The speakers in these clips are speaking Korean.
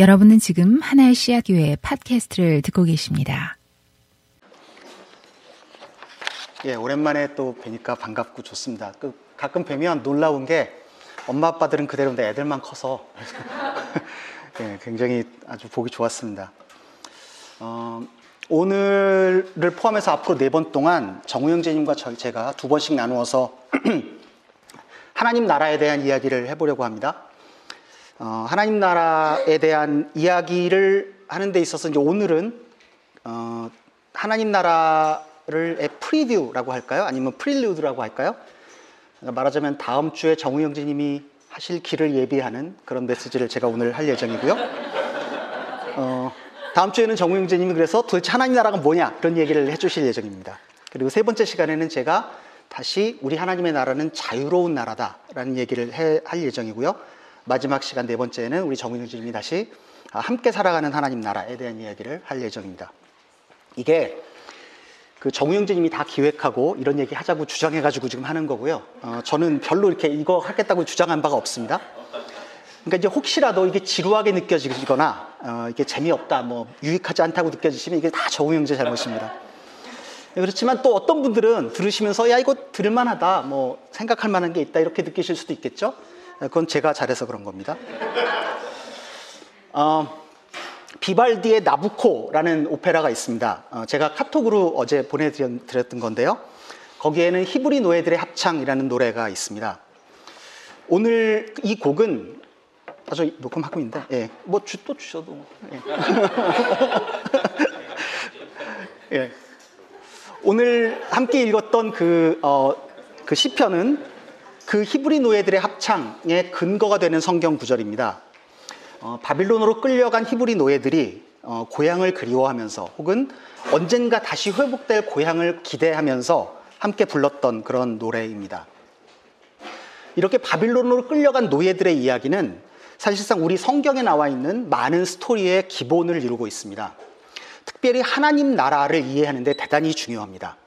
여러분은 지금 하나의 씨앗 교회 팟캐스트를 듣고 계십니다. 예, 오랜만에 또 뵈니까 반갑고 좋습니다. 가끔 뵈면 놀라운 게 엄마 아빠들은 그대로인데 애들만 커서 예, 굉장히 아주 보기 좋았습니다. 오늘을 포함해서 앞으로 4번 동안 정우영제님과 제가 2번씩 나누어서 하나님 나라에 대한 이야기를 해보려고 합니다. 하나님 나라에 대한 이야기를 하는 데 있어서 이제 오늘은 하나님 나라를 프리뷰라고 할까요? 아니면 프릴루드라고 할까요? 말하자면 다음 주에 정우영제님이 하실 길을 예비하는 그런 메시지를 제가 오늘 할 예정이고요. 다음 주에는 정우영제님이 그래서 도대체 하나님 나라가 뭐냐 그런 얘기를 해주실 예정입니다. 그리고 3번째 시간에는 제가 다시 우리 하나님의 나라는 자유로운 나라다라는 얘기를 할 예정이고요. 마지막 시간 4번째에는 우리 정우영제님이 다시 함께 살아가는 하나님 나라에 대한 이야기를 할 예정입니다. 이게 그 정우영제님이 다 기획하고 이런 얘기 하자고 주장해가지고 지금 하는 거고요. 저는 별로 이렇게 이거 하겠다고 주장한 바가 없습니다. 그러니까 이제 혹시라도 이게 지루하게 느껴지거나 이게 재미없다, 뭐 유익하지 않다고 느껴지시면 이게 다 정우영제 잘못입니다. 그렇지만 또 어떤 분들은 들으시면서 야 이거 들을만하다, 뭐 생각할 만한 게 있다 이렇게 느끼실 수도 있겠죠. 그건 제가 잘해서 그런 겁니다. 비발디의 나부코라는 오페라가 있습니다. 제가 카톡으로 어제 보내드렸던 건데요. 거기에는 히브리 노예들의 합창이라는 노래가 있습니다. 오늘 이 곡은 저 녹음하고 있는데 예. 뭐 또 주셔도 예. 예. 오늘 함께 읽었던 그 시편은 그 히브리 노예들의 합창의 근거가 되는 성경 구절입니다. 바빌론으로 끌려간 히브리 노예들이 고향을 그리워하면서 혹은 언젠가 다시 회복될 고향을 기대하면서 함께 불렀던 그런 노래입니다. 이렇게 바빌론으로 끌려간 노예들의 이야기는 사실상 우리 성경에 나와 있는 많은 스토리의 기본을 이루고 있습니다. 특별히 하나님 나라를 이해하는 데 대단히 중요합니다.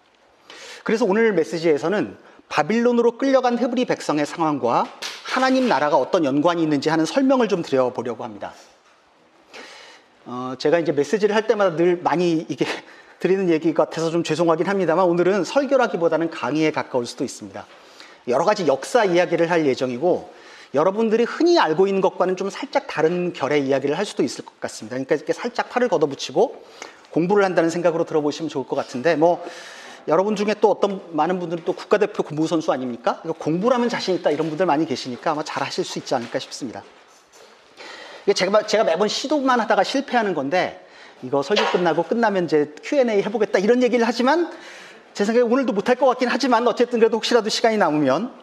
그래서 오늘 메시지에서는 바빌론으로 끌려간 히브리 백성의 상황과 하나님 나라가 어떤 연관이 있는지 하는 설명을 좀 드려보려고 합니다. 제가 이제 메시지를 할 때마다 늘 많이 이게 드리는 얘기 같아서 좀 죄송하긴 합니다만 오늘은 설교라기보다는 강의에 가까울 수도 있습니다. 여러 가지 역사 이야기를 할 예정이고 여러분들이 흔히 알고 있는 것과는 좀 살짝 다른 결의 이야기를 할 수도 있을 것 같습니다. 그러니까 이렇게 살짝 팔을 걷어붙이고 공부를 한다는 생각으로 들어보시면 좋을 것 같은데 뭐 여러분 중에 또 어떤 많은 분들은 또 국가대표 고무선수 아닙니까? 공부라면 자신 있다 이런 분들 많이 계시니까 아마 잘 하실 수 있지 않을까 싶습니다. 이게 제가 매번 시도만 하다가 실패하는 건데 이거 설교 끝나면 이제 Q&A 해보겠다 이런 얘기를 하지만 제 생각에 오늘도 못할 것 같긴 하지만 어쨌든 그래도 혹시라도 시간이 남으면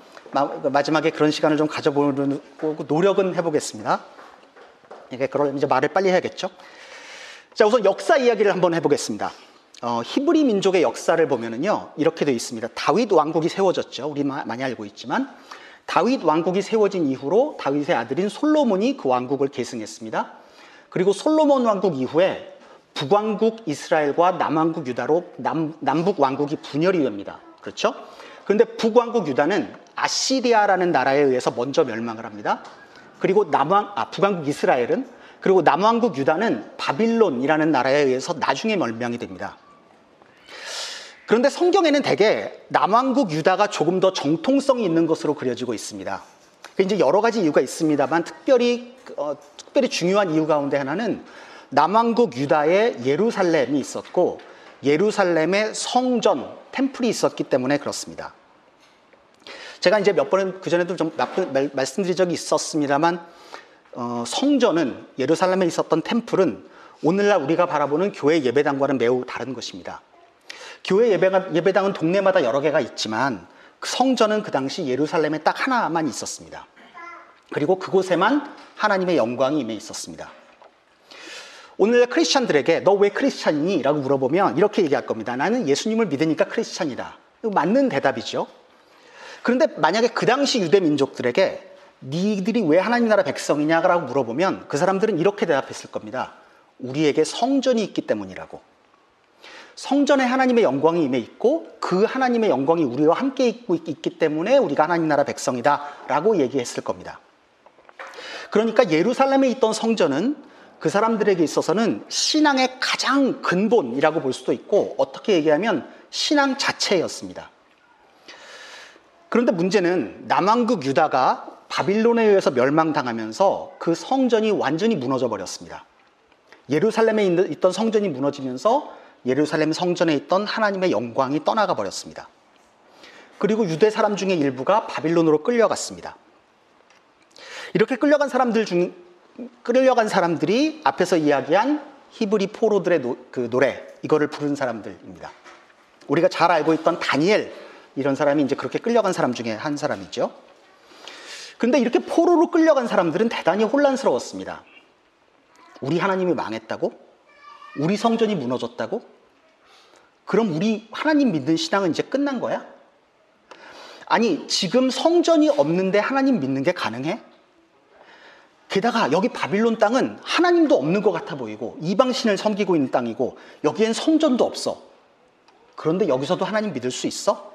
마지막에 그런 시간을 좀 가져보려고 노력은 해보겠습니다. 이게 그러려면 이제 말을 빨리 해야겠죠? 자, 우선 역사 이야기를 한번 해보겠습니다. 히브리 민족의 역사를 보면은요 이렇게 되어 있습니다. 다윗 왕국이 세워졌죠. 우리 많이 알고 있지만 다윗 왕국이 세워진 이후로 다윗의 아들인 솔로몬이 그 왕국을 계승했습니다. 그리고 솔로몬 왕국 이후에 북왕국 이스라엘과 남왕국 유다로 남북 왕국이 분열이 됩니다. 그렇죠? 그런데 북왕국 유다는 아시리아라는 나라에 의해서 먼저 멸망을 합니다. 그리고 북왕국 이스라엘은 그리고 남왕국 유다는 바빌론이라는 나라에 의해서 나중에 멸망이 됩니다. 그런데 성경에는 대개 남왕국 유다가 조금 더 정통성이 있는 것으로 그려지고 있습니다. 이제 여러 가지 이유가 있습니다만 특별히 중요한 이유 가운데 하나는 남왕국 유다에 예루살렘이 있었고 예루살렘에 성전, 템플이 있었기 때문에 그렇습니다. 제가 이제 몇 번은 그전에도 좀 말씀드린 적이 있었습니다만 성전은 예루살렘에 있었던 템플은 오늘날 우리가 바라보는 교회 예배당과는 매우 다른 것입니다. 교회 예배당은 동네마다 여러 개가 있지만 성전은 그 당시 예루살렘에 딱 하나만 있었습니다. 그리고 그곳에만 하나님의 영광이 임해 있었습니다. 오늘날 크리스찬들에게 너 왜 크리스찬이니? 라고 물어보면 이렇게 얘기할 겁니다. 나는 예수님을 믿으니까 크리스찬이다. 이거 맞는 대답이죠. 그런데 만약에 그 당시 유대 민족들에게 니들이 왜 하나님 나라 백성이냐라고 물어보면 그 사람들은 이렇게 대답했을 겁니다. 우리에게 성전이 있기 때문이라고. 성전에 하나님의 영광이 임해 있고 그 하나님의 영광이 우리와 함께 있기 때문에 우리가 하나님 나라 백성이다 라고 얘기했을 겁니다. 그러니까 예루살렘에 있던 성전은 그 사람들에게 있어서는 신앙의 가장 근본이라고 볼 수도 있고, 어떻게 얘기하면 신앙 자체였습니다. 그런데 문제는 남왕국 유다가 바빌론에 의해서 멸망당하면서 그 성전이 완전히 무너져 버렸습니다. 예루살렘에 있던 성전이 무너지면서 예루살렘 성전에 있던 하나님의 영광이 떠나가 버렸습니다. 그리고 유대 사람 중에 일부가 바빌론으로 끌려갔습니다. 이렇게 끌려간 사람들이 앞에서 이야기한 히브리 포로들의 그 노래, 이거를 부른 사람들입니다. 우리가 잘 알고 있던 다니엘, 이런 사람이 이제 그렇게 끌려간 사람 중에 한 사람이죠. 근데 이렇게 포로로 끌려간 사람들은 대단히 혼란스러웠습니다. 우리 하나님이 망했다고? 우리 성전이 무너졌다고? 그럼 우리 하나님 믿는 신앙은 이제 끝난 거야? 아니, 지금 성전이 없는데 하나님 믿는 게 가능해? 게다가 여기 바빌론 땅은 하나님도 없는 것 같아 보이고, 이방신을 섬기고 있는 땅이고, 여기엔 성전도 없어. 그런데 여기서도 하나님 믿을 수 있어?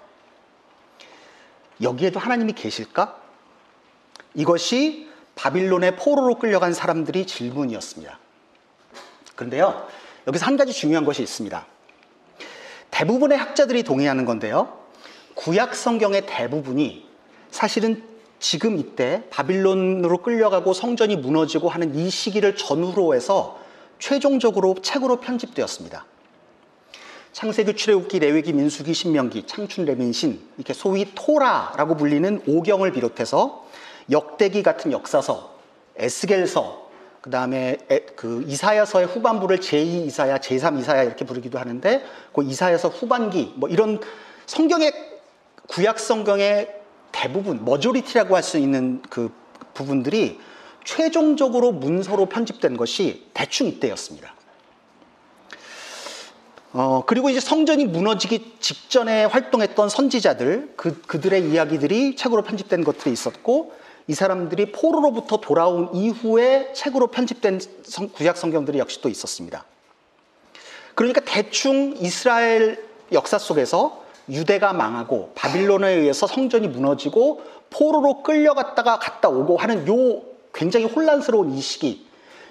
여기에도 하나님이 계실까? 이것이 바빌론의 포로로 끌려간 사람들이 질문이었습니다. 그런데요, 여기서 한 가지 중요한 것이 있습니다. 대부분의 학자들이 동의하는 건데요, 구약 성경의 대부분이 사실은 지금 이때 바빌론으로 끌려가고 성전이 무너지고 하는 이 시기를 전후로 해서 최종적으로 책으로 편집되었습니다. 창세기, 출애굽기, 레위기, 민수기, 신명기, 창춘, 레민신, 이렇게 소위 토라라고 불리는 오경을 비롯해서 역대기 같은 역사서, 에스겔서, 그다음에 그 이사야서의 후반부를 제2 이사야, 제3 이사야 이렇게 부르기도 하는데, 그 이사야서 후반기, 뭐 이런 성경의, 구약 성경의 대부분, 머조리티라고 할 수 있는 그 부분들이 최종적으로 문서로 편집된 것이 대충 이때였습니다. 그리고 이제 성전이 무너지기 직전에 활동했던 선지자들, 그들의 이야기들이 책으로 편집된 것들이 있었고, 이 사람들이 포로로부터 돌아온 이후에 책으로 편집된 구약 성경들이 역시 또 있었습니다. 그러니까 대충 이스라엘 역사 속에서 유대가 망하고 바빌론에 의해서 성전이 무너지고 포로로 끌려갔다가 갔다 오고 하는 요 굉장히 혼란스러운 이 시기,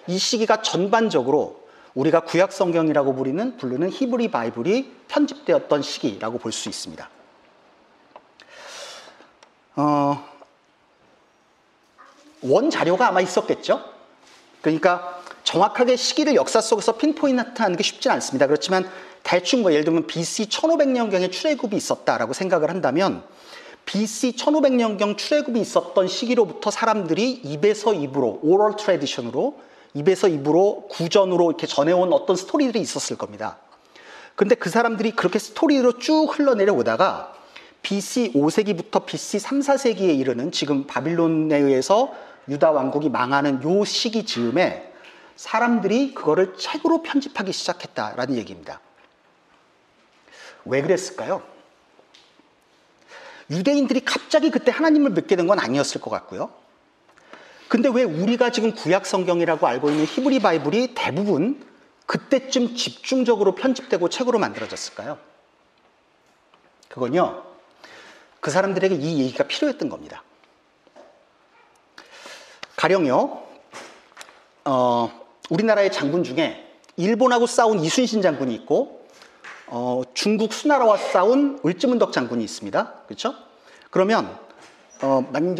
이 시기가 전반적으로 우리가 구약 성경이라고 부르는 히브리 바이블이 편집되었던 시기라고 볼 수 있습니다. 원 자료가 아마 있었겠죠? 그러니까 정확하게 시기를 역사 속에서 핀포인트하는 게 쉽진 않습니다. 그렇지만 대충 뭐 예를 들면 BC 1500년경에 출애굽이 있었다라고 생각을 한다면, BC 1500년경 출애굽이 있었던 시기로부터 사람들이 입에서 입으로, 오럴 트래디션으로, 입에서 입으로 구전으로 이렇게 전해온 어떤 스토리들이 있었을 겁니다. 근데 그 사람들이 그렇게 스토리로 쭉 흘러내려오다가 BC 5세기부터 BC 3, 4세기에 이르는 지금 바빌론에 의해서 유다 왕국이 망하는 요 시기 즈음에 사람들이 그거를 책으로 편집하기 시작했다라는 얘기입니다. 왜 그랬을까요? 유대인들이 갑자기 그때 하나님을 믿게 된 건 아니었을 것 같고요. 근데 왜 우리가 지금 구약 성경이라고 알고 있는 히브리 바이블이 대부분 그때쯤 집중적으로 편집되고 책으로 만들어졌을까요? 그건요, 그 사람들에게 이 얘기가 필요했던 겁니다. 가령요, 우리나라의 장군 중에 일본하고 싸운 이순신 장군이 있고, 중국 수나라와 싸운 을지문덕 장군이 있습니다. 그렇죠? 그러면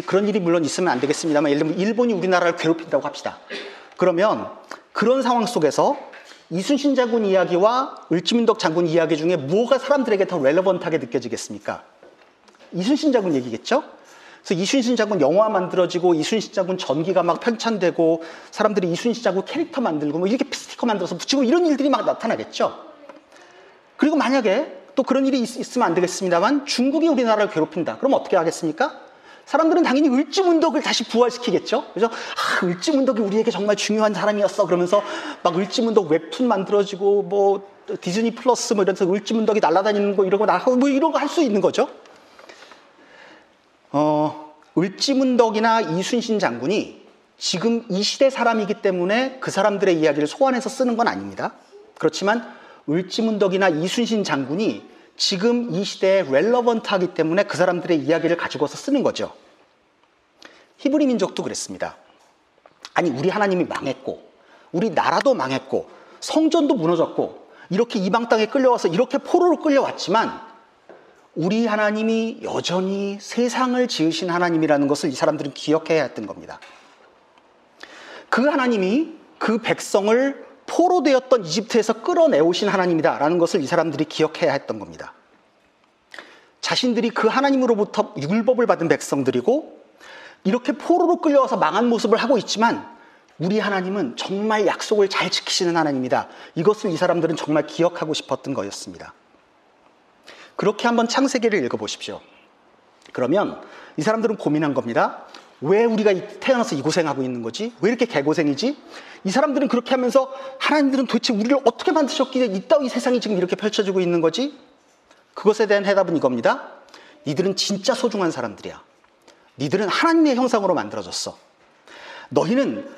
그런 일이 물론 있으면 안 되겠습니다만, 예를 들면 일본이 우리나라를 괴롭힌다고 합시다. 그러면 그런 상황 속에서 이순신 장군 이야기와 을지문덕 장군 이야기 중에 뭐가 사람들에게 더 렐러번트하게 느껴지겠습니까? 이순신 장군 얘기겠죠? 그래서 이순신 장군 영화 만들어지고, 이순신 장군 전기가 막 편찬되고, 사람들이 이순신 장군 캐릭터 만들고, 뭐 이렇게 스티커 만들어서 붙이고, 이런 일들이 막 나타나겠죠. 그리고 만약에 또 그런 일이 있으면 안 되겠습니다만, 중국이 우리나라를 괴롭힌다. 그럼 어떻게 하겠습니까? 사람들은 당연히 을지문덕을 다시 부활시키겠죠. 그래서 아, 을지문덕이 우리에게 정말 중요한 사람이었어. 그러면서 막 을지문덕 웹툰 만들어지고, 뭐 디즈니 플러스 뭐 이러면서 을지문덕이 날아다니는 거 이러고 뭐 이런 거 할 수 있는 거죠. 을지문덕이나 이순신 장군이 지금 이 시대 사람이기 때문에 그 사람들의 이야기를 소환해서 쓰는 건 아닙니다. 그렇지만 을지문덕이나 이순신 장군이 지금 이 시대에 렐러번트하기 때문에 그 사람들의 이야기를 가지고서 쓰는 거죠. 히브리 민족도 그랬습니다. 아니, 우리 하나님이 망했고 우리 나라도 망했고 성전도 무너졌고 이렇게 이방 땅에 끌려와서 이렇게 포로로 끌려왔지만 우리 하나님이 여전히 세상을 지으신 하나님이라는 것을 이 사람들은 기억해야 했던 겁니다. 그 하나님이 그 백성을 포로 되었던 이집트에서 끌어내오신 하나님이다라는 것을 이 사람들이 기억해야 했던 겁니다. 자신들이 그 하나님으로부터 율법을 받은 백성들이고 이렇게 포로로 끌려와서 망한 모습을 하고 있지만 우리 하나님은 정말 약속을 잘 지키시는 하나님이다. 이것을 이 사람들은 정말 기억하고 싶었던 거였습니다. 그렇게 한번 창세기를 읽어보십시오. 그러면 이 사람들은 고민한 겁니다. 왜 우리가 태어나서 이 고생하고 있는 거지? 왜 이렇게 개고생이지? 이 사람들은 그렇게 하면서 하나님들은 도대체 우리를 어떻게 만드셨기에 이 따위 세상이 지금 이렇게 펼쳐지고 있는 거지? 그것에 대한 해답은 이겁니다. 니들은 진짜 소중한 사람들이야. 니들은 하나님의 형상으로 만들어졌어. 너희는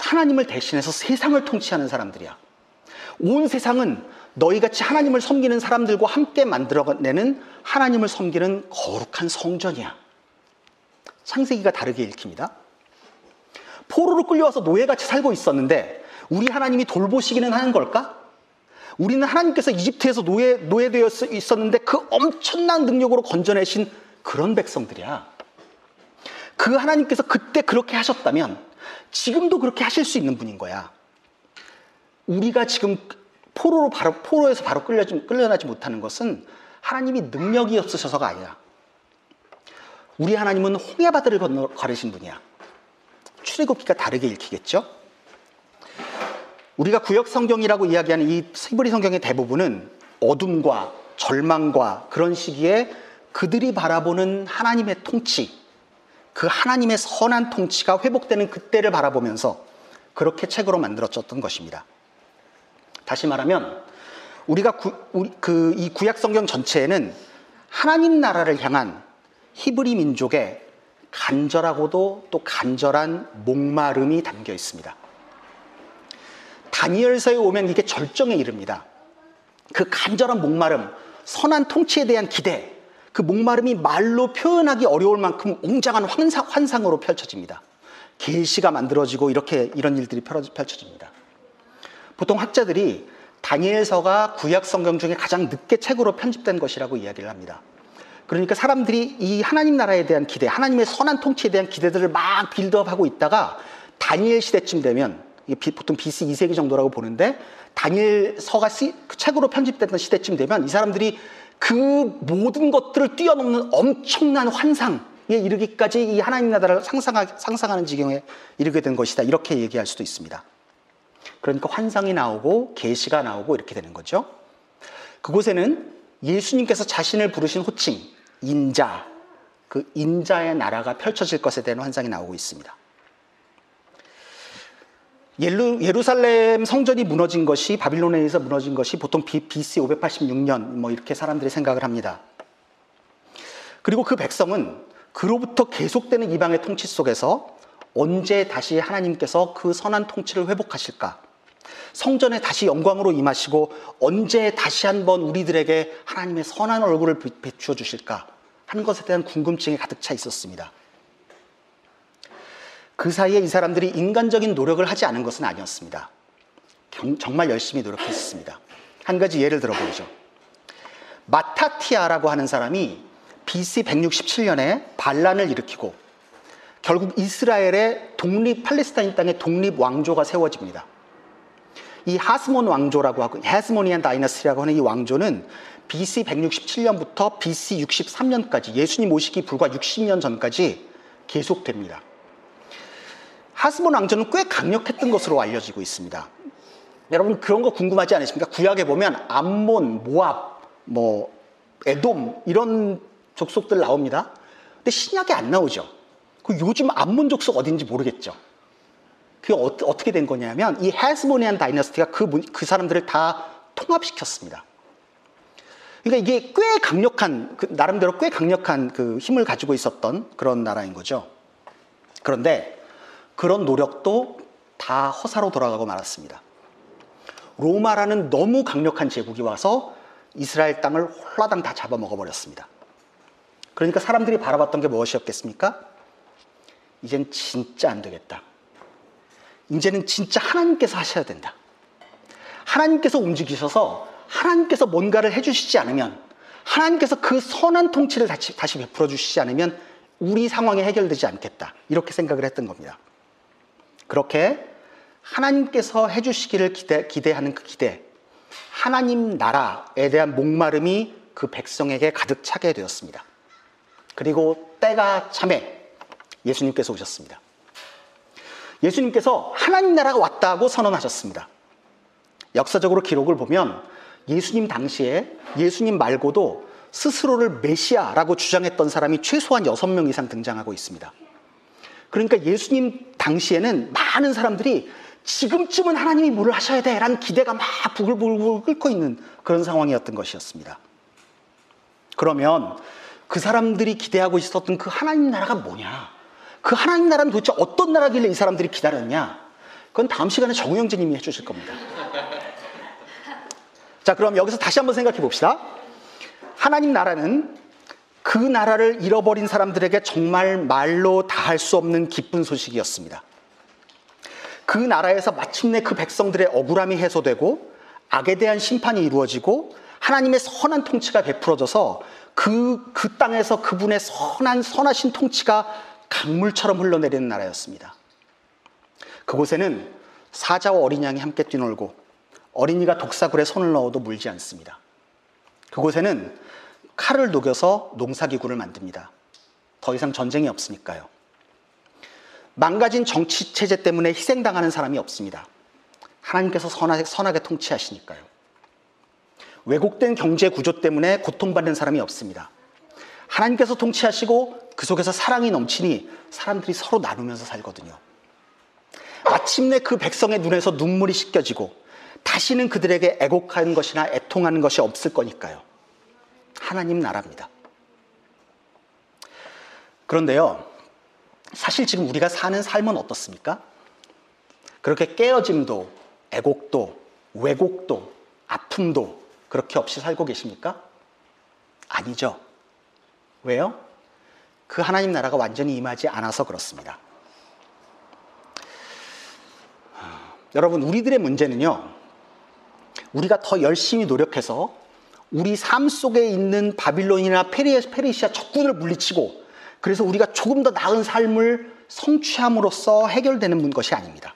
하나님을 대신해서 세상을 통치하는 사람들이야. 온 세상은 너희같이 하나님을 섬기는 사람들과 함께 만들어내는 하나님을 섬기는 거룩한 성전이야. 창세기가 다르게 읽힙니다. 포로로 끌려와서 노예같이 살고 있었는데 우리 하나님이 돌보시기는 하는 걸까? 우리는 하나님께서 이집트에서 노예되어 있었는데 그 엄청난 능력으로 건져내신 그런 백성들이야. 그 하나님께서 그때 그렇게 하셨다면 지금도 그렇게 하실 수 있는 분인 거야. 우리가 지금 포로에서 바로 끌려나지 못하는 것은 하나님이 능력이 없으셔서가 아니라 우리 하나님은 홍해바다를 가르신 분이야. 출애굽기가 다르게 읽히겠죠? 우리가 구약 성경이라고 이야기하는 이 히브리 성경의 대부분은 어둠과 절망과 그런 시기에 그들이 바라보는 하나님의 통치, 그 하나님의 선한 통치가 회복되는 그때를 바라보면서 그렇게 책으로 만들어졌던 것입니다. 다시 말하면 우리가 이 구약 성경 전체에는 하나님 나라를 향한 히브리 민족의 간절하고도 또 간절한 목마름이 담겨 있습니다. 다니엘서에 오면 이게 절정에 이릅니다. 그 간절한 목마름, 선한 통치에 대한 기대, 그 목마름이 말로 표현하기 어려울 만큼 웅장한 환상으로 펼쳐집니다. 계시가 만들어지고 이렇게 이런 일들이 펼쳐집니다. 보통 학자들이 다니엘서가 구약 성경 중에 가장 늦게 책으로 편집된 것이라고 이야기를 합니다. 그러니까 사람들이 이 하나님 나라에 대한 기대, 하나님의 선한 통치에 대한 기대들을 막 빌드업하고 있다가 다니엘 시대쯤 되면 이게 보통 BC 2세기 정도라고 보는데 다니엘서가 책으로 편집됐던 시대쯤 되면 이 사람들이 그 모든 것들을 뛰어넘는 엄청난 환상에 이르기까지 이 하나님 나라를 상상하는 지경에 이르게 된 것이다. 이렇게 얘기할 수도 있습니다. 그러니까 환상이 나오고 계시가 나오고 이렇게 되는 거죠. 그곳에는 예수님께서 자신을 부르신 호칭 인자, 그 인자의 나라가 펼쳐질 것에 대한 환상이 나오고 있습니다. 예루살렘 성전이 무너진 것이, 바빌론에 의해서 무너진 것이 보통 BC 586년 뭐 이렇게 사람들이 생각을 합니다. 그리고 그 백성은 그로부터 계속되는 이방의 통치 속에서 언제 다시 하나님께서 그 선한 통치를 회복하실까? 성전에 다시 영광으로 임하시고 언제 다시 한번 우리들에게 하나님의 선한 얼굴을 비추어 주실까? 하는 것에 대한 궁금증이 가득 차 있었습니다. 그 사이에 이 사람들이 인간적인 노력을 하지 않은 것은 아니었습니다. 정말 열심히 노력했습니다. 한 가지 예를 들어보죠. 마타티아라고 하는 사람이 BC 167년에 반란을 일으키고 결국 이스라엘의 팔레스타인 땅의 독립 왕조가 세워집니다. 이 하스몬 왕조라고 하고 헤스모니안 다이너스티라고 하는 이 왕조는 BC 167년부터 BC 63년까지, 예수님 오시기 불과 60년 전까지 계속됩니다. 하스몬 왕조는 꽤 강력했던 것으로 알려지고 있습니다. 여러분 그런 거 궁금하지 않으십니까? 구약에 보면 암몬, 모압, 뭐 에돔 이런 족속들 나옵니다. 근데 신약에 안 나오죠. 그 요즘 암몬 족속 어딘지 모르겠죠. 그게 어떻게 된 거냐면 이 헤스모니안 다이너스티가 그 사람들을 다 통합시켰습니다. 그러니까 이게 꽤 강력한, 나름대로 꽤 강력한 그 힘을 가지고 있었던 그런 나라인 거죠. 그런데 그런 노력도 다 허사로 돌아가고 말았습니다. 로마라는 너무 강력한 제국이 와서 이스라엘 땅을 홀라당 다 잡아먹어버렸습니다. 그러니까 사람들이 바라봤던 게 무엇이었겠습니까? 이젠 진짜 안 되겠다. 이제는 진짜 하나님께서 하셔야 된다. 하나님께서 움직이셔서 하나님께서 뭔가를 해주시지 않으면, 하나님께서 그 선한 통치를 다시 베풀어 주시지 않으면 우리 상황이 해결되지 않겠다, 이렇게 생각을 했던 겁니다. 그렇게 하나님께서 해주시기를 기대하는 그 기대, 하나님 나라에 대한 목마름이 그 백성에게 가득 차게 되었습니다. 그리고 때가 차매 예수님께서 오셨습니다. 예수님께서 하나님 나라가 왔다고 선언하셨습니다. 역사적으로 기록을 보면 예수님 당시에 예수님 말고도 스스로를 메시아라고 주장했던 사람이 최소한 6명 이상 등장하고 있습니다. 그러니까 예수님 당시에는 많은 사람들이 지금쯤은 하나님이 뭐를 하셔야 돼 라는 기대가 막 부글부글 끓고 있는 그런 상황이었던 것이었습니다. 그러면 그 사람들이 기대하고 있었던 그 하나님 나라가 뭐냐, 그 하나님 나라는 도대체 어떤 나라길래 이 사람들이 기다렸냐, 그건 다음 시간에 정우영재 님이 해주실 겁니다. 자, 그럼 여기서 다시 한번 생각해 봅시다. 하나님 나라는 그 나라를 잃어버린 사람들에게 정말 말로 다 할 수 없는 기쁜 소식이었습니다. 그 나라에서 마침내 그 백성들의 억울함이 해소되고 악에 대한 심판이 이루어지고 하나님의 선한 통치가 베풀어져서 그 땅에서 그분의 선하신 통치가 강물처럼 흘러내리는 나라였습니다. 그곳에는 사자와 어린 양이 함께 뛰놀고 어린이가 독사굴에 손을 넣어도 물지 않습니다. 그곳에는 칼을 녹여서 농사기구를 만듭니다. 더 이상 전쟁이 없으니까요. 망가진 정치체제 때문에 희생당하는 사람이 없습니다. 하나님께서 선하게 통치하시니까요. 왜곡된 경제구조 때문에 고통받는 사람이 없습니다. 하나님께서 통치하시고 그 속에서 사랑이 넘치니 사람들이 서로 나누면서 살거든요. 마침내 그 백성의 눈에서 눈물이 씻겨지고 다시는 그들에게 애곡하는 것이나 애통하는 것이 없을 거니까요. 하나님 나라입니다. 그런데요, 사실 지금 우리가 사는 삶은 어떻습니까? 그렇게 깨어짐도, 애곡도, 왜곡도, 아픔도 그렇게 없이 살고 계십니까? 아니죠. 왜요? 그 하나님 나라가 완전히 임하지 않아서 그렇습니다. 여러분, 우리들의 문제는요, 우리가 더 열심히 노력해서 우리 삶 속에 있는 바빌론이나 페르시아 적군을 물리치고, 그래서 우리가 조금 더 나은 삶을 성취함으로써 해결되는 것이 아닙니다.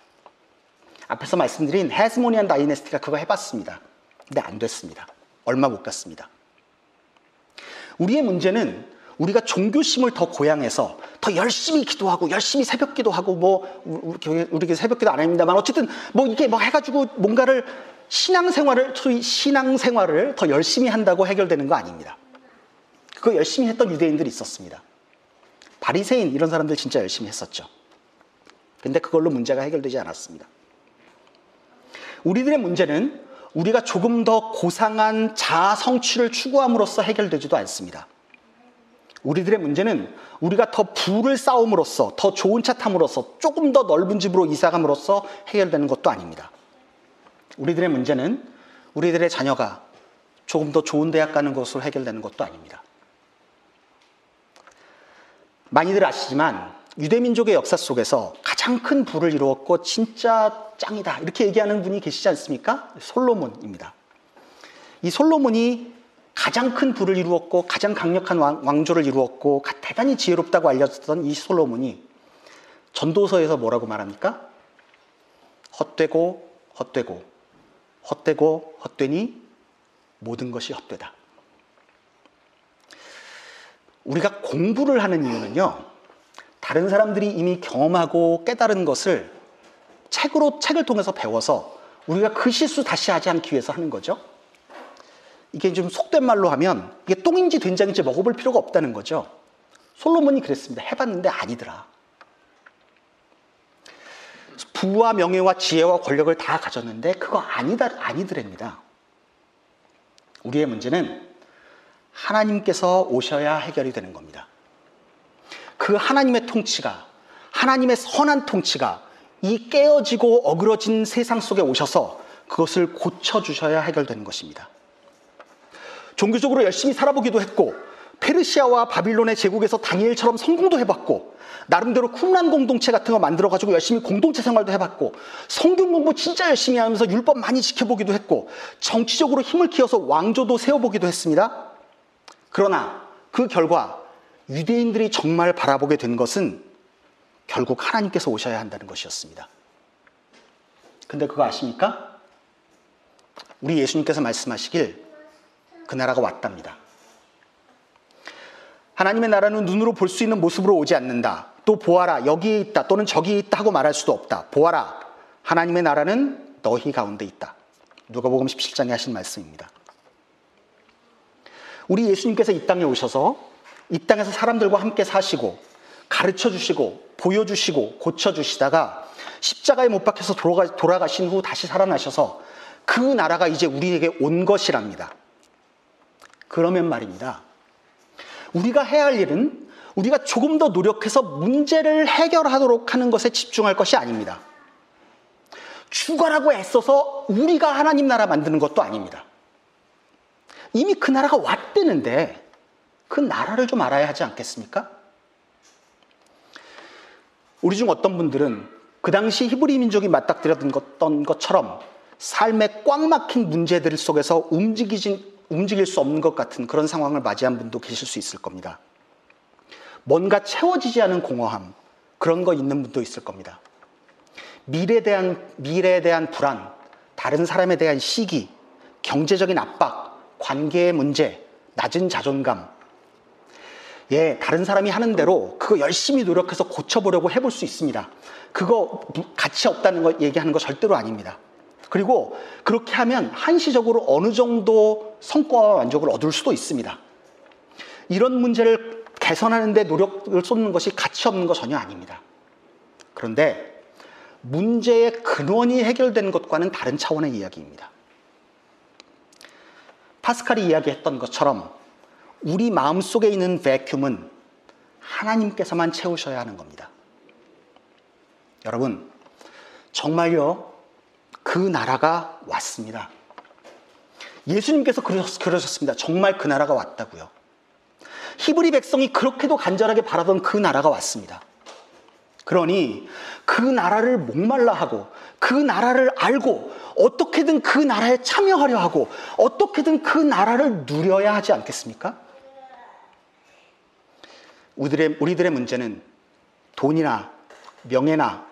앞에서 말씀드린 헤스모니안 다이내스티가 그거 해봤습니다. 근데 안 됐습니다. 얼마 못 갔습니다. 우리의 문제는 우리가 종교심을 더 고양해서 더 열심히 기도하고 열심히 새벽기도 하고, 우리 새벽기도 안 합니다만 어쨌든 해가지고 뭔가를 신앙생활을 더 열심히 한다고 해결되는 거 아닙니다. 그거 열심히 했던 유대인들이 있었습니다. 바리새인 이런 사람들 진짜 열심히 했었죠. 근데 그걸로 문제가 해결되지 않았습니다. 우리들의 문제는 우리가 조금 더 고상한 자아 성취를 추구함으로써 해결되지도 않습니다. 우리들의 문제는 우리가 더 부를 쌓음으로써, 더 좋은 차 탐으로써, 조금 더 넓은 집으로 이사감으로써 해결되는 것도 아닙니다. 우리들의 문제는 우리들의 자녀가 조금 더 좋은 대학 가는 것으로 해결되는 것도 아닙니다. 많이들 아시지만 유대민족의 역사 속에서 가장 큰 부를 이루었고 진짜 짱이다 이렇게 얘기하는 분이 계시지 않습니까? 솔로몬입니다. 이 솔로몬이 가장 큰 부를 이루었고 가장 강력한 왕조를 이루었고 대단히 지혜롭다고 알려졌던 이 솔로몬이 전도서에서 뭐라고 말합니까? 헛되고 헛되고 헛되고 헛되니 모든 것이 헛되다. 우리가 공부를 하는 이유는요, 다른 사람들이 이미 경험하고 깨달은 것을 책을 통해서 배워서 우리가 그 실수 다시 하지 않기 위해서 하는 거죠. 이게 좀 속된 말로 하면 이게 똥인지 된장인지 먹어볼 필요가 없다는 거죠. 솔로몬이 그랬습니다. 해봤는데 아니더라. 부와 명예와 지혜와 권력을 다 가졌는데 그거 아니더랍니다. 우리의 문제는 하나님께서 오셔야 해결이 되는 겁니다. 그 하나님의 통치가, 하나님의 선한 통치가 이 깨어지고 어그러진 세상 속에 오셔서 그것을 고쳐주셔야 해결되는 것입니다. 종교적으로 열심히 살아보기도 했고 페르시아와 바빌론의 제국에서 다니엘처럼 성공도 해봤고, 나름대로 쿰란 공동체 같은 거 만들어가지고 열심히 공동체 생활도 해봤고, 성경 공부 진짜 열심히 하면서 율법 많이 지켜보기도 했고, 정치적으로 힘을 키워서 왕조도 세워보기도 했습니다. 그러나 그 결과 유대인들이 정말 바라보게 된 것은 결국 하나님께서 오셔야 한다는 것이었습니다. 근데 그거 아십니까? 우리 예수님께서 말씀하시길 그 나라가 왔답니다. 하나님의 나라는 눈으로 볼 수 있는 모습으로 오지 않는다. 또 보아라, 여기에 있다 또는 저기에 있다 하고 말할 수도 없다. 보아라, 하나님의 나라는 너희 가운데 있다. 누가복음 17장에 하신 말씀입니다. 우리 예수님께서 이 땅에 오셔서 이 땅에서 사람들과 함께 사시고 가르쳐주시고 보여주시고 고쳐주시다가 십자가에 못 박혀서 돌아가신 후 다시 살아나셔서 그 나라가 이제 우리에게 온 것이랍니다. 그러면 말입니다, 우리가 해야 할 일은 우리가 조금 더 노력해서 문제를 해결하도록 하는 것에 집중할 것이 아닙니다. 죽어라고 애써서 우리가 하나님 나라 만드는 것도 아닙니다. 이미 그 나라가 왔대는데 그 나라를 좀 알아야 하지 않겠습니까? 우리 중 어떤 분들은 그 당시 히브리 민족이 맞닥뜨렸던 것처럼 삶에 꽉 막힌 문제들 속에서 움직일 수 없는 것 같은 그런 상황을 맞이한 분도 계실 수 있을 겁니다. 뭔가 채워지지 않은 공허함, 그런 거 있는 분도 있을 겁니다. 미래에 대한 불안, 다른 사람에 대한 시기, 경제적인 압박, 관계의 문제, 낮은 자존감. 예, 다른 사람이 하는 대로 그거 열심히 노력해서 고쳐보려고 해볼 수 있습니다. 그거 가치 없다는 거 얘기하는 거 절대로 아닙니다. 그리고 그렇게 하면 한시적으로 어느 정도 성과와 만족을 얻을 수도 있습니다. 이런 문제를 개선하는 데 노력을 쏟는 것이 가치 없는 거 전혀 아닙니다. 그런데 문제의 근원이 해결된 것과는 다른 차원의 이야기입니다. 파스칼이 이야기했던 것처럼 우리 마음속에 있는 베큐은 하나님께서만 채우셔야 하는 겁니다. 여러분, 정말요, 그 나라가 왔습니다. 예수님께서 그러셨습니다. 정말 그 나라가 왔다고요. 히브리 백성이 그렇게도 간절하게 바라던 그 나라가 왔습니다. 그러니 그 나라를 목말라 하고, 그 나라를 알고, 어떻게든 그 나라에 참여하려 하고, 어떻게든 그 나라를 누려야 하지 않겠습니까? 우리들의 문제는 돈이나 명예나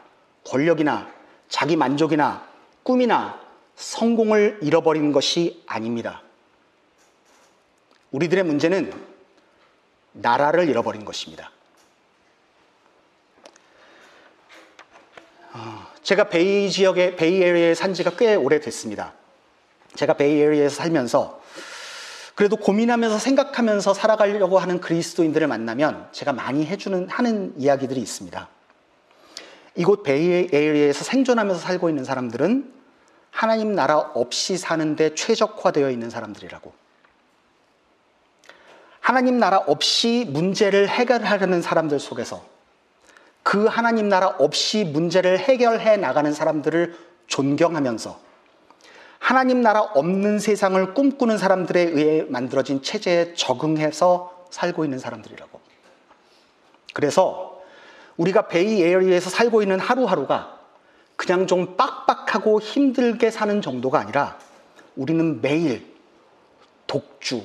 권력이나 자기 만족이나 꿈이나 성공을 잃어버린 것이 아닙니다. 우리들의 문제는 나라를 잃어버린 것입니다. 제가 베이에리어에 산 지가 꽤 오래됐습니다. 제가 베이에리어에서 살면서 그래도 고민하면서 생각하면서 살아가려고 하는 그리스도인들을 만나면 제가 많이 하는 이야기들이 있습니다. 이곳 베이에리어에서 생존하면서 살고 있는 사람들은 하나님 나라 없이 사는데 최적화되어 있는 사람들이라고, 하나님 나라 없이 문제를 해결하려는 사람들 속에서 그 하나님 나라 없이 문제를 해결해 나가는 사람들을 존경하면서 하나님 나라 없는 세상을 꿈꾸는 사람들에 의해 만들어진 체제에 적응해서 살고 있는 사람들이라고. 그래서 우리가 베이에리어에서 살고 있는 하루하루가 그냥 좀 빡빡하고 힘들게 사는 정도가 아니라 우리는 매일 독주,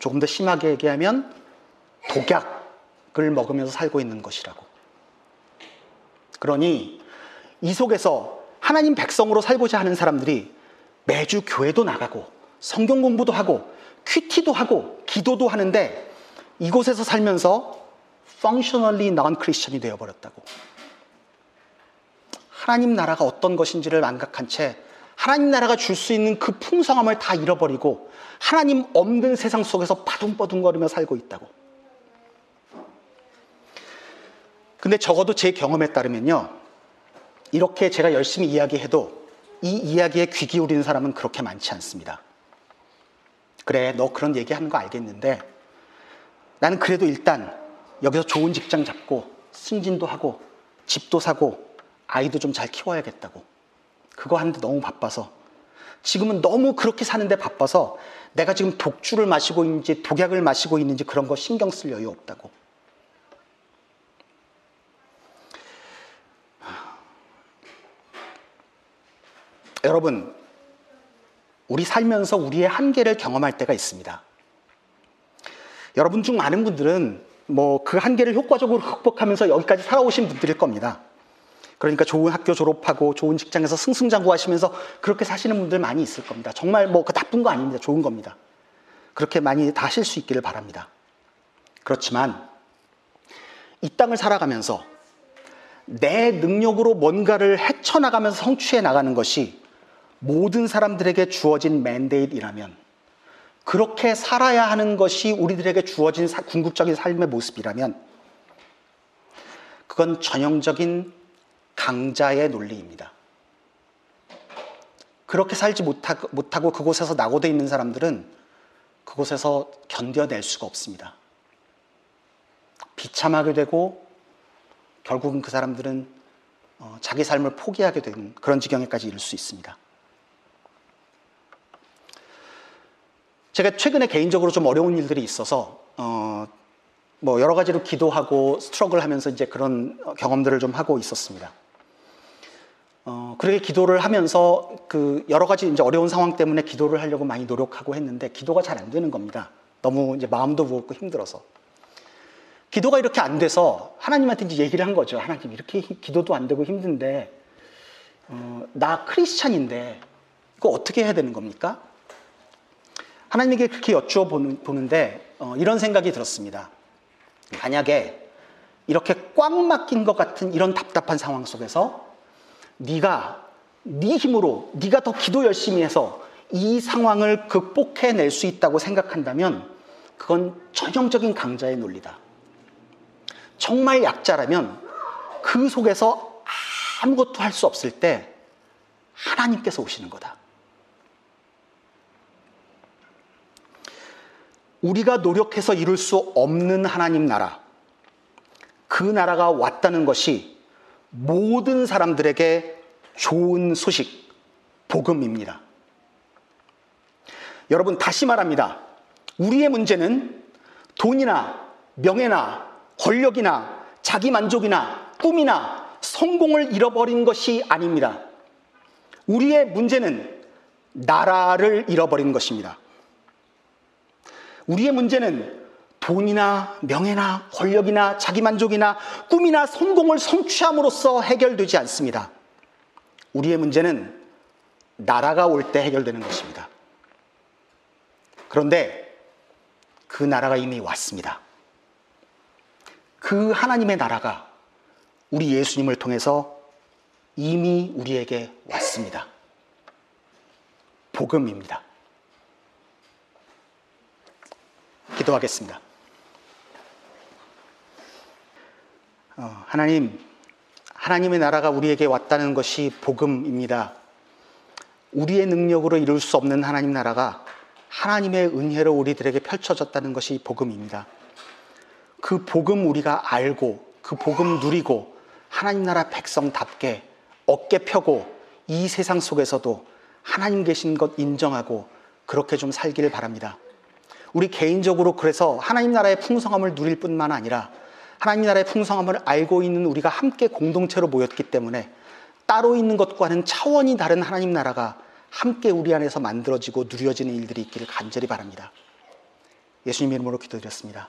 조금 더 심하게 얘기하면 독약을 먹으면서 살고 있는 것이라고. 그러니 이 속에서 하나님 백성으로 살고자 하는 사람들이 매주 교회도 나가고 성경 공부도 하고 큐티도 하고 기도도 하는데 이곳에서 살면서 functionally non-Christian이 되어버렸다고. 하나님 나라가 어떤 것인지를 망각한 채 하나님 나라가 줄 수 있는 그 풍성함을 다 잃어버리고 하나님 없는 세상 속에서 바둥바둥거리며 살고 있다고. 근데 적어도 제 경험에 따르면요, 이렇게 제가 열심히 이야기해도 이 이야기에 귀 기울이는 사람은 그렇게 많지 않습니다. 그래, 너 그런 얘기하는 거 알겠는데 나는 그래도 일단 여기서 좋은 직장 잡고 승진도 하고 집도 사고 아이도 좀 잘 키워야겠다고. 그거 하는데 너무 바빠서 지금은 너무 그렇게 사는데 바빠서 내가 지금 독주를 마시고 있는지 독약을 마시고 있는지 그런 거 신경 쓸 여유 없다고. 여러분, 우리 살면서 우리의 한계를 경험할 때가 있습니다. 여러분 중 많은 분들은 뭐 그 한계를 효과적으로 극복하면서 여기까지 살아오신 분들일 겁니다. 그러니까 좋은 학교 졸업하고 좋은 직장에서 승승장구하시면서 그렇게 사시는 분들 많이 있을 겁니다. 정말 뭐 그 나쁜 거 아닙니다. 좋은 겁니다. 그렇게 많이 다 하실 수 있기를 바랍니다. 그렇지만 이 땅을 살아가면서 내 능력으로 뭔가를 헤쳐나가면서 성취해 나가는 것이 모든 사람들에게 주어진 맨데이트이라면, 그렇게 살아야 하는 것이 우리들에게 주어진 궁극적인 삶의 모습이라면 그건 전형적인 강자의 논리입니다. 그렇게 살지 못하고 그곳에서 낙오되어 있는 사람들은 그곳에서 견뎌낼 수가 없습니다. 비참하게 되고 결국은 그 사람들은 자기 삶을 포기하게 되는 그런 지경에까지 이를 수 있습니다. 제가 최근에 개인적으로 좀 어려운 일들이 있어서 뭐 여러 가지로 기도하고 스트러글 하면서 이제 그런 경험들을 좀 하고 있었습니다. 그렇게 기도를 하면서 그 여러 가지 이제 어려운 상황 때문에 기도를 하려고 많이 노력하고 했는데 기도가 잘 안 되는 겁니다. 너무 이제 마음도 무겁고 힘들어서. 기도가 이렇게 안 돼서 하나님한테 이제 얘기를 한 거죠. 하나님, 이렇게 기도도 안 되고 힘든데, 나 크리스찬인데, 이거 어떻게 해야 되는 겁니까? 하나님에게 그렇게 여쭈어 보는데, 이런 생각이 들었습니다. 만약에 이렇게 꽉 막힌 것 같은 이런 답답한 상황 속에서 네가 네 힘으로 네가 더 기도 열심히 해서 이 상황을 극복해낼 수 있다고 생각한다면 그건 전형적인 강자의 논리다. 정말 약자라면 그 속에서 아무것도 할 수 없을 때 하나님께서 오시는 거다. 우리가 노력해서 이룰 수 없는 하나님 나라, 그 나라가 왔다는 것이 모든 사람들에게 좋은 소식, 복음입니다. 여러분, 다시 말합니다. 우리의 문제는 돈이나 명예나 권력이나 자기 만족이나 꿈이나 성공을 잃어버린 것이 아닙니다. 우리의 문제는 나라를 잃어버린 것입니다. 우리의 문제는 돈이나 명예나 권력이나 자기만족이나 꿈이나 성공을 성취함으로써 해결되지 않습니다. 우리의 문제는 나라가 올 때 해결되는 것입니다. 그런데 그 나라가 이미 왔습니다. 그 하나님의 나라가 우리 예수님을 통해서 이미 우리에게 왔습니다. 복음입니다. 기도하겠습니다. 하나님, 하나님의 나라가 우리에게 왔다는 것이 복음입니다. 우리의 능력으로 이룰 수 없는 하나님 나라가 하나님의 은혜로 우리들에게 펼쳐졌다는 것이 복음입니다. 그 복음 우리가 알고, 그 복음 누리고, 하나님 나라 백성답게 어깨 펴고 이 세상 속에서도 하나님 계신 것 인정하고 그렇게 좀 살기를 바랍니다. 우리 개인적으로 그래서 하나님 나라의 풍성함을 누릴 뿐만 아니라 하나님 나라의 풍성함을 알고 있는 우리가 함께 공동체로 모였기 때문에 따로 있는 것과는 차원이 다른 하나님 나라가 함께 우리 안에서 만들어지고 누려지는 일들이 있기를 간절히 바랍니다. 예수님 이름으로 기도드렸습니다.